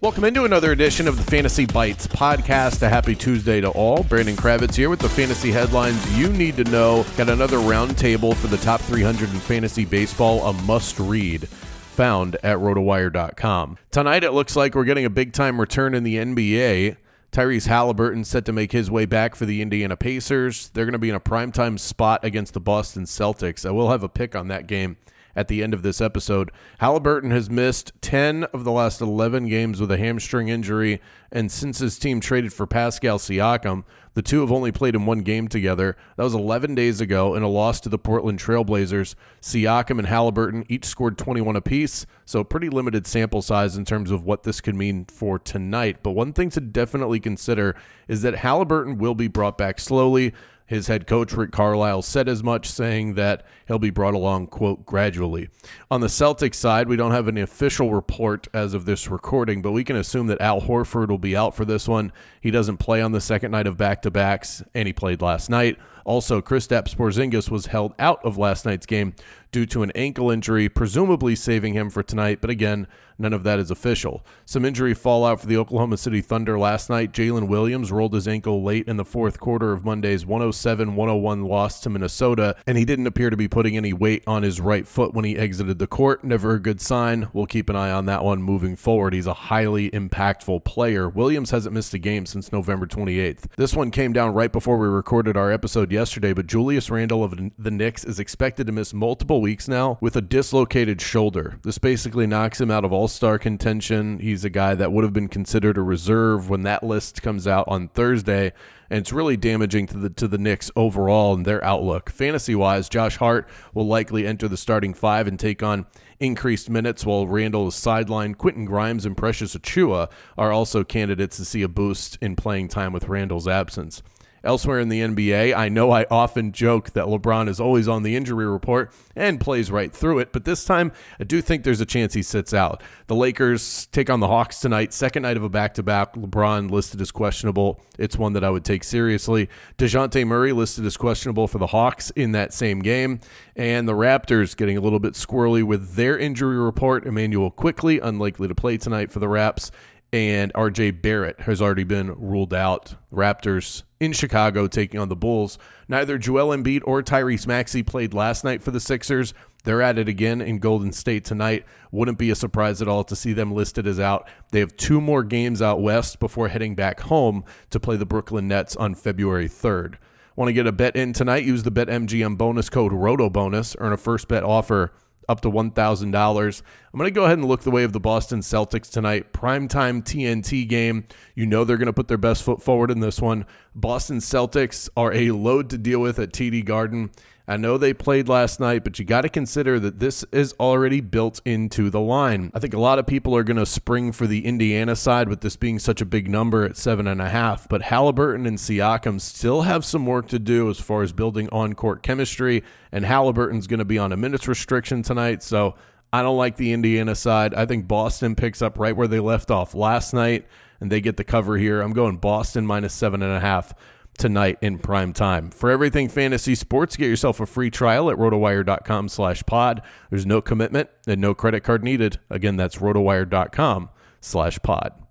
Welcome into another edition of the Fantasy Bites podcast. A happy Tuesday to all. Brandon Kravitz here with the fantasy headlines you need to know. Got another roundtable for the top 300 in fantasy baseball, a must-read, found at RotoWire.com. Tonight, it looks like we're getting a big-time return in the NBA. Tyrese Haliburton set to make his way back for the Indiana Pacers. They're going to be in a primetime spot against the Boston Celtics. I will have a pick on that game at the end of this episode. Haliburton has missed 10 of the last 11 games with a hamstring injury, and since his team traded for Pascal Siakam, the two have only played in one game together. That was 11 days ago in a loss to the Portland Trail Blazers. Siakam and Haliburton each scored 21 apiece, so pretty limited sample size in terms of what this could mean for tonight. But one thing to definitely consider is that Haliburton will be brought back slowly. His head coach, Rick Carlisle, said as much, saying that he'll be brought along, quote, gradually. On the Celtics side, we don't have an official report as of this recording, but we can assume that Al Horford will be out for this one. He doesn't play on the second night of back-to-backs, and he played last night. Also, Kristaps Porzingis was held out of last night's game due to an ankle injury, presumably saving him for tonight, but again, none of that is official. Some injury fallout for the Oklahoma City Thunder last night. Jalen Williams rolled his ankle late in the fourth quarter of Monday's 107-101 loss to Minnesota, and he didn't appear to be putting any weight on his right foot when he exited the court. Never a good sign. We'll keep an eye on that one moving forward. He's a highly impactful player. Williams hasn't missed a game since November 28th. This one came down right before we recorded our episode yesterday, but Julius Randle of the Knicks is expected to miss multiple weeks now with a dislocated shoulder. This basically knocks him out of all-star contention. He's a guy that would have been considered a reserve when that list comes out on Thursday, and it's really damaging to the Knicks overall and their outlook. Fantasy-wise, Josh Hart will likely enter the starting five and take on increased minutes, while Randle is sidelined. Quentin Grimes and Precious Achiuwa are also candidates to see a boost in playing time with Randle's absence. Elsewhere in the NBA, I know I often joke that LeBron is always on the injury report and plays right through it, but this time I do think there's a chance he sits out. The Lakers take on the Hawks tonight, second night of a back-to-back. LeBron listed as questionable. It's one that I would take seriously. DeJounte Murray listed as questionable for the Hawks in that same game. And the Raptors getting a little bit squirrely with their injury report. Emmanuel Quickly, unlikely to play tonight for the Raps. And R.J. Barrett has already been ruled out. Raptors in Chicago taking on the Bulls. Neither Joel Embiid or Tyrese Maxey played last night for the Sixers. They're at it again in Golden State tonight. Wouldn't be a surprise at all to see them listed as out. They have two more games out west before heading back home to play the Brooklyn Nets on February 3rd. Want to get a bet in tonight? Use the BetMGM bonus code ROTOBONUS. Earn a first bet offer up to $1,000. I'm going to go ahead and look the way of the Boston Celtics tonight. Primetime TNT game. You know they're going to put their best foot forward in this one. Boston Celtics are a load to deal with at TD Garden. I know they played last night, but you got to consider that this is already built into the line. I think a lot of people are going to spring for the Indiana side with this being such a big number at 7.5, but Haliburton and Siakam still have some work to do as far as building on-court chemistry, and Halliburton's going to be on a minutes restriction tonight, so I don't like the Indiana side. I think Boston picks up right where they left off last night, and they get the cover here. I'm going Boston minus 7.5. tonight in prime time. For everything fantasy sports, get yourself a free trial at rotowire.com/pod. There's no commitment and no credit card needed. Again, that's rotowire.com/pod.